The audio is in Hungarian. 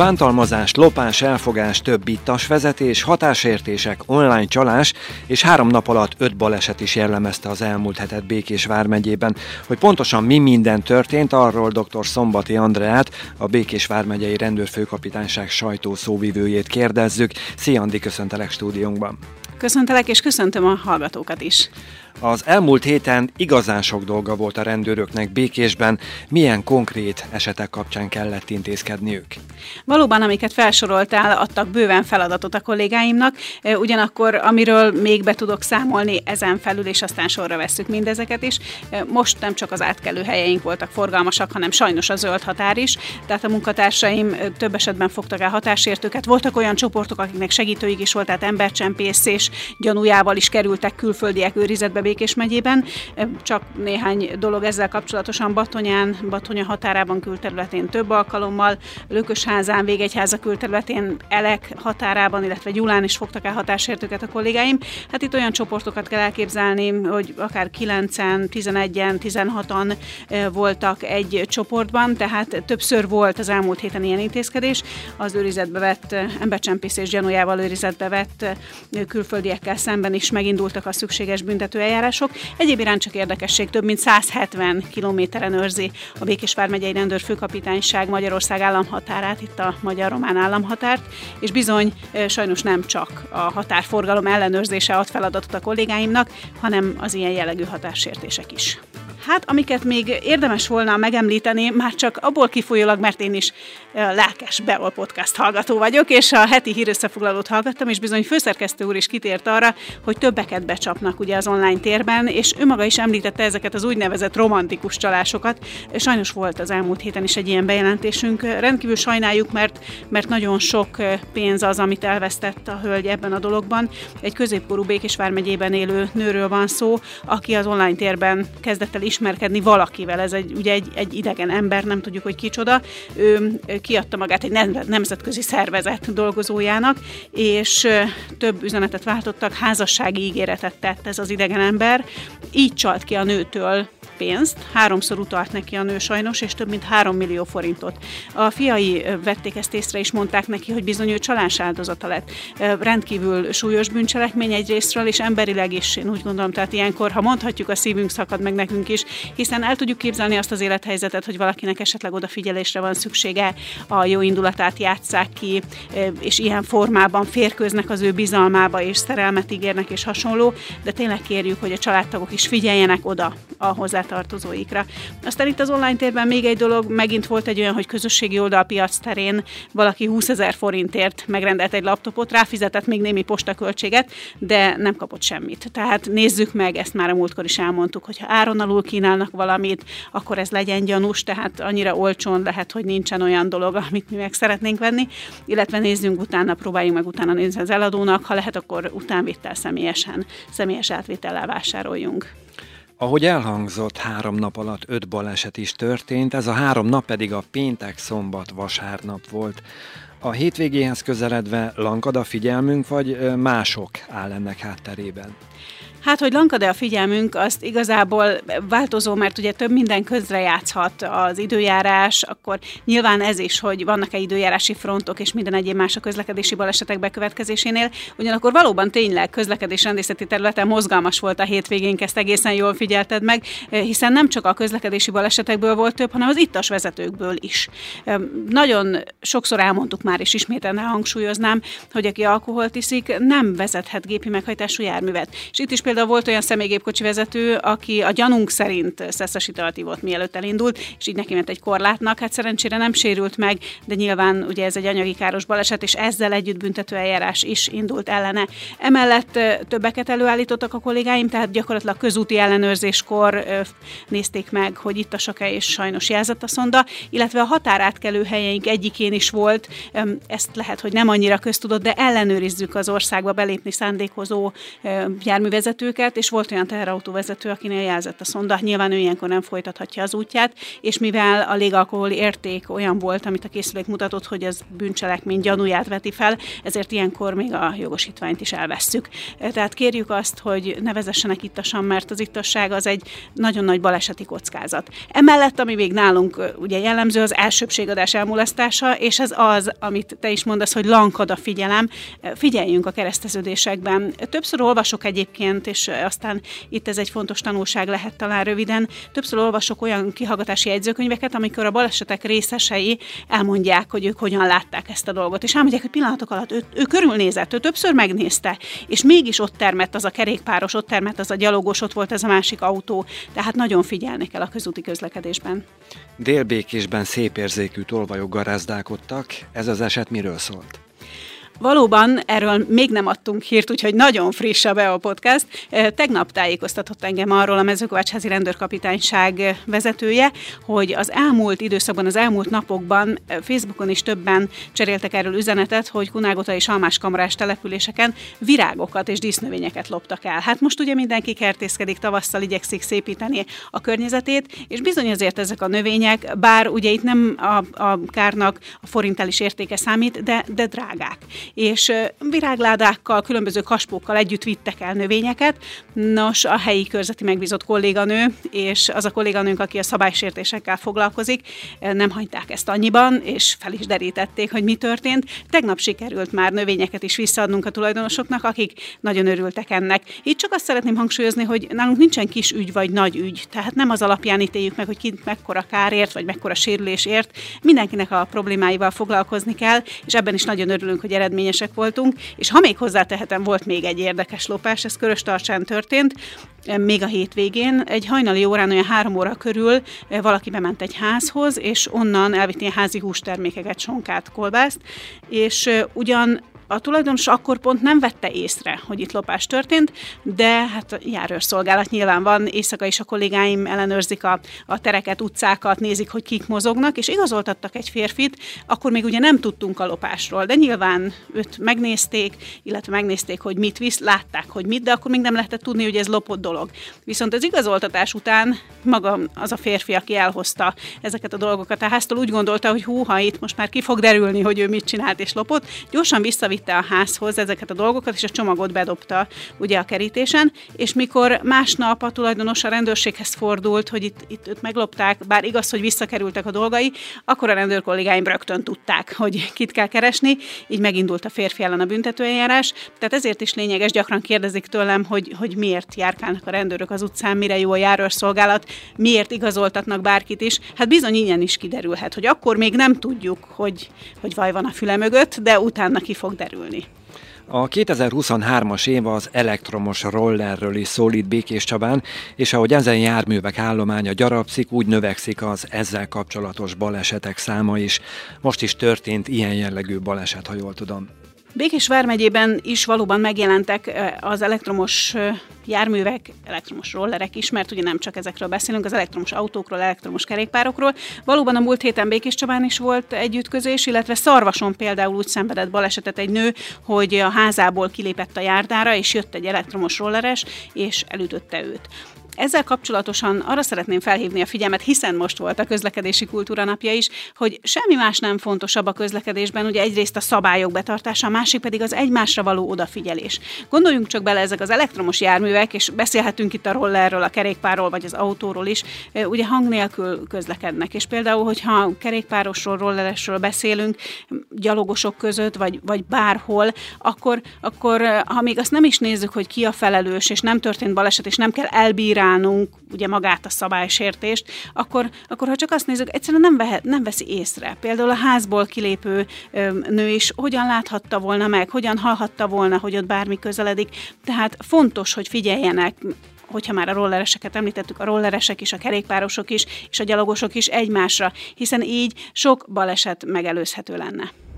bántalmazás, lopás, elfogás, többittasvezetés, hatásértések, online csalás és 3 nap alatt 5 baleset is jellemezte az elmúlt hetet Békésvár megyében. Hogy pontosan mi minden történt, arról dr. Szombati Andreát, a Békésvár megyei rendőrfőkapitányság sajtószóvivőjét kérdezzük. Szia Andi, köszöntelek stúdiónkban! Köszöntelek, és köszöntöm a hallgatókat is! Az elmúlt héten igazán sok dolga volt a rendőröknek Békésben. Milyen konkrét esetek kapcsán kellett intézkedniük? Valóban, amiket felsoroltál, adtak bőven feladatot a kollégáimnak, ugyanakkor amiről még be tudok számolni ezen felül, és aztán sorra vesszük mindezeket is. Most nem csak az átkelő helyeink voltak forgalmasak, hanem sajnos a zöld határ is, tehát a munkatársaim több esetben fogtak el hatásértőket. Voltak olyan csoportok, akiknek segítőik is volt, tehát embercsempész és gyanújával is kerültek külföldiek őrizetbe Békés megyében. Csak néhány dolog ezzel kapcsolatosan: Battonyán, Battonya határában, külterületén több alkalommal, Lökösházán, Végegyháza külterületén, Elek határában, illetve Gyulán is fogtak el hatásértőket a kollégáim. Hát itt olyan csoportokat kell elképzelni, hogy akár 9-en, 11-en, 16-an voltak egy csoportban, tehát többször volt az elmúlt héten ilyen intézkedés. Az őrizetbe vett embercsempész és gyanújával őrizetbe vett külföldiekkel szemben is megindultak a szükséges büntetőeljárások. Egyéb iránt csak érdekesség, több mint 170 kilométeren őrzi a Békésvár megyei rendőrfőkapitányság Magyarország államhatárát, itt a magyar-román államhatárt, és bizony sajnos nem csak a határforgalom ellenőrzése ad feladatot a kollégáimnak, hanem az ilyen jellegű határsértések is. Hát, amiket még érdemes volna megemlíteni, már csak abból kifolyólag, mert én is lelkes Beol podcast hallgató vagyok, és a heti hírösszefoglalót hallgattam, és bizony főszerkesztő úr is kitért arra, hogy többeket becsapnak ugye az online térben, és ő maga is említette ezeket az úgynevezett romantikus csalásokat. Sajnos volt az elmúlt héten is egy ilyen bejelentésünk. Rendkívül sajnáljuk, mert nagyon sok pénz az, amit elvesztett a hölgy ebben a dologban. Egy középkorú Békésvár megyében élő nőről van szó, aki az online térben kezdett el ismerkedni valakivel. Ez egy idegen ember, nem tudjuk, hogy kicsoda. Ő kiadta magát egy nemzetközi szervezet dolgozójának, és több üzenetet váltottak, házassági ígéretet tett ez az idegen ember. Így csalt ki a nőtől pénzt, 3-szor utalt neki a nő sajnos, és több mint 3 millió forintot. A fiai vették ezt észre, és mondták neki, hogy bizony ő csalás áldozata lett. Rendkívül súlyos bűncselekmény egyrésztről, és emberileg is, én úgy gondolom, tehát ilyenkor, ha mondhatjuk, a szívünk szakad meg nekünk is, hiszen el tudjuk képzelni azt az élethelyzetet, hogy valakinek esetleg odafigyelésre van szüksége, a jó indulatát játsszák ki, és ilyen formában férkőznek az ő bizalmába, és szerelmet ígérnek, és hasonló, de tényleg kérjük, hogy a családtagok is figyeljenek oda a hozzátartozóikra. Aztán itt az online térben még egy dolog, megint volt egy olyan, hogy közösségi oldalpiac terén valaki 20 000 forintért megrendelt egy laptopot, ráfizetett még némi postaköltséget, de nem kapott semmit. Tehát nézzük meg, ezt már a múltkor is elmondtuk, hogy ha áron alul kínálnak valamit, akkor ez legyen gyanús, tehát annyira olcsón lehet, hogy nincsen olyan dolog, amit mi meg szeretnénk venni, illetve nézzünk utána, próbáljunk meg utána nézni az eladónak, ha lehet, akkor utánvétel személyes átvétellel vásároljunk. Ahogy elhangzott, 3 nap alatt 5 baleset is történt, ez a 3 nap pedig a péntek, szombat, vasárnap volt. A hétvégéhez közeledve lankad a figyelmünk, vagy mások áll ennek hátterében? Hát, hogy lankad-e a figyelmünk, azt igazából változó, mert ugye több minden közrejátszhat az időjárás, akkor nyilván ez is, hogy vannak-e időjárási frontok és minden egyéb más a közlekedési balesetek bekövetkezésénél. Ugyanakkor valóban tényleg közlekedésrendészeti területen mozgalmas volt a hétvégén, ezt egészen jól figyelted meg, hiszen nem csak a közlekedési balesetekből volt több, hanem az ittas vezetőkből is. Nagyon sokszor elmondtuk már, és ismételten hangsúlyoznám, hogy aki alkoholt iszik, nem vezethet gépi meghajtású járművet. És itt is például volt olyan személygépkocsi vezető, aki a gyanunk szerint szeszes italt ivott, mielőtt elindult, és így neki ment egy korlátnak. Hát szerencsére nem sérült meg, de nyilván ugye ez egy anyagi káros baleset, és ezzel együtt büntetőeljárás is indult ellene. Emellett többeket előállítottak a kollégáim, tehát gyakorlatilag közúti ellenőrzéskor nézték meg, hogy ittasak-e, és sajnos jelzett a szonda, illetve a határátkelő helyeink egyikén is volt, ezt lehet, hogy nem annyira köztudott, de ellenőrizzük az országba belépni szándékozó járművezetőket, teherautóvezetőket, és volt olyan teherautóvezető, akinél jelzett a szonda, nyilván ő ilyenkor nem folytathatja az útját, és mivel a légalkohol érték olyan volt, amit a készülék mutatott, hogy ez bűncselekmény gyanúját veti fel, ezért ilyenkor még a jogosítványt is elvesszük. Tehát kérjük azt, hogy ne vezessenek ittasan, mert az ittasság az egy nagyon nagy baleseti kockázat. Emellett, ami még nálunk ugye jellemző, az elsőbségadás elmulasztása, és ez az, amit te is mondasz, hogy lankad a figyelem, figyeljünk a kereszteződésekben. Többször olvasok egyébként, és aztán itt ez egy fontos tanulság lehet talán röviden, többször olvasok olyan kihallgatási jegyzőkönyveket, amikor a balesetek részesei elmondják, hogy ők hogyan látták ezt a dolgot, és elmondják, hogy pillanatok alatt ő körülnézett, ő többször megnézte, és mégis ott termett az a kerékpáros, ott termett az a gyalogos, ott volt ez a másik autó, tehát nagyon figyelni kell a közúti közlekedésben. Dél-Békésben szép érzékű tolvajok garázdálkodtak, ez az eset miről szólt? Valóban erről még nem adtunk hírt, úgyhogy nagyon friss a Beol podcast. Tegnap tájékoztatott engem arról a Mezőkovácsházi rendőrkapitányság vezetője, hogy az elmúlt időszakban, az elmúlt napokban Facebookon is többen cseréltek erről üzenetet, hogy Kunágota és Almáskamarás településeken virágokat és dísznövényeket loptak el. Hát most ugye mindenki kertészkedik, tavasszal igyekszik szépíteni a környezetét, és bizony azért ezek a növények, bár ugye itt nem a kárnak a forintális értéke számít, de drágák. És virágládákkal, különböző kaspókkal együtt vittek el növényeket. Nos, a helyi körzeti megbízott kolléganő, és az a kolléganőnk, aki a szabálysértésekkel foglalkozik, nem hagyták ezt annyiban, és fel is derítették, hogy mi történt. Tegnap sikerült már növényeket is visszaadnunk a tulajdonosoknak, akik nagyon örültek ennek. Itt csak azt szeretném hangsúlyozni, hogy nálunk nincsen kis ügy vagy nagy ügy, tehát nem az alapján ítéljük meg, hogy kint mekkora kárért, vagy mekkora sérülésért. Mindenkinek a problémáival foglalkozni kell, és ebben is nagyon örülünk, hogy eredményesek voltunk, és ha még hozzátehetem, volt még egy érdekes lopás, ez Köröstarcsán történt, még a hétvégén, egy hajnali órán, olyan 3 óra körül valaki bement egy házhoz, és onnan elvitt ilyen házi hústermékeket, sonkát, kolbászt, és ugyan a tulajdonos akkor pont nem vette észre, hogy itt lopás történt, de hát járőrszolgálat nyilván van, éjszaka is a kollégáim ellenőrzik a tereket, utcákat, nézik, hogy kik mozognak, és igazoltattak egy férfit, akkor még ugye nem tudtunk a lopásról, de nyilván őt megnézték, illetve megnézték, hogy mit visz, látták, hogy mit, de akkor még nem lehetett tudni, hogy ez lopott dolog. Viszont az igazoltatás után maga az a férfi, aki elhozta ezeket a dolgokat a háztól, úgy gondolta, hogy húha, itt most már ki fog derülni, hogy ő mit csinált és lopott, gyorsan vitte a házhoz ezeket a dolgokat, és a csomagot bedobta ugye a kerítésen, és mikor másnap a tulajdonos a rendőrséghez fordult, hogy itt meglopták, bár igaz, hogy visszakerültek a dolgai, akkor a rendőr kollégáim rögtön tudták, hogy kit kell keresni, így megindult a férfi ellen a büntetőeljárás, tehát ezért is lényeges, gyakran kérdezik tőlem, hogy miért járkálnak a rendőrök az utcán, mire jó a járőrszolgálat, miért igazoltatnak bárkit is, hát bizony innen is kiderülhet, hogy akkor még nem tudjuk, hogy vaj van a füle mögött, de utána ki fog derülni. A 2023-as év az elektromos rollerről is szól itt Békéscsabán, és ahogy ezen járművek állománya gyarapszik, úgy növekszik az ezzel kapcsolatos balesetek száma is. Most is történt ilyen jellegű baleset, ha jól tudom. Békésvár megyében is valóban megjelentek az elektromos járművek, elektromos rollerek is, mert ugye nem csak ezekről beszélünk, az elektromos autókról, elektromos kerékpárokról. Valóban a múlt héten Békéscsabán is volt egy ütközés, illetve Szarvason például úgy szenvedett balesetet egy nő, hogy a házából kilépett a járdára, és jött egy elektromos rolleres, és elütötte őt. Ezzel kapcsolatosan arra szeretném felhívni a figyelmet, hiszen most volt a közlekedési kultúra napja is, hogy semmi más nem fontosabb a közlekedésben, ugye egyrészt a szabályok betartása, a másik pedig az egymásra való odafigyelés. Gondoljunk csak bele, ezek az elektromos járművek, és beszélhetünk itt a rollerről, a kerékpárról, vagy az autóról is, ugye hang nélkül közlekednek. És például, hogyha kerékpárosról, rolleresről beszélünk, gyalogosok között, vagy bárhol, akkor ha még azt nem is nézzük, hogy ki a felelős, és nem történt baleset, és nem kell elbírálni ugye magát a szabálysértést, akkor ha csak azt nézzük, egyszerűen nem veszi észre. Például a házból kilépő nő is hogyan láthatta volna meg, hogyan hallhatta volna, hogy ott bármi közeledik. Tehát fontos, hogy figyeljenek, hogyha már a rollereseket említettük, a rolleresek is, a kerékpárosok is, és a gyalogosok is egymásra, hiszen így sok baleset megelőzhető lenne.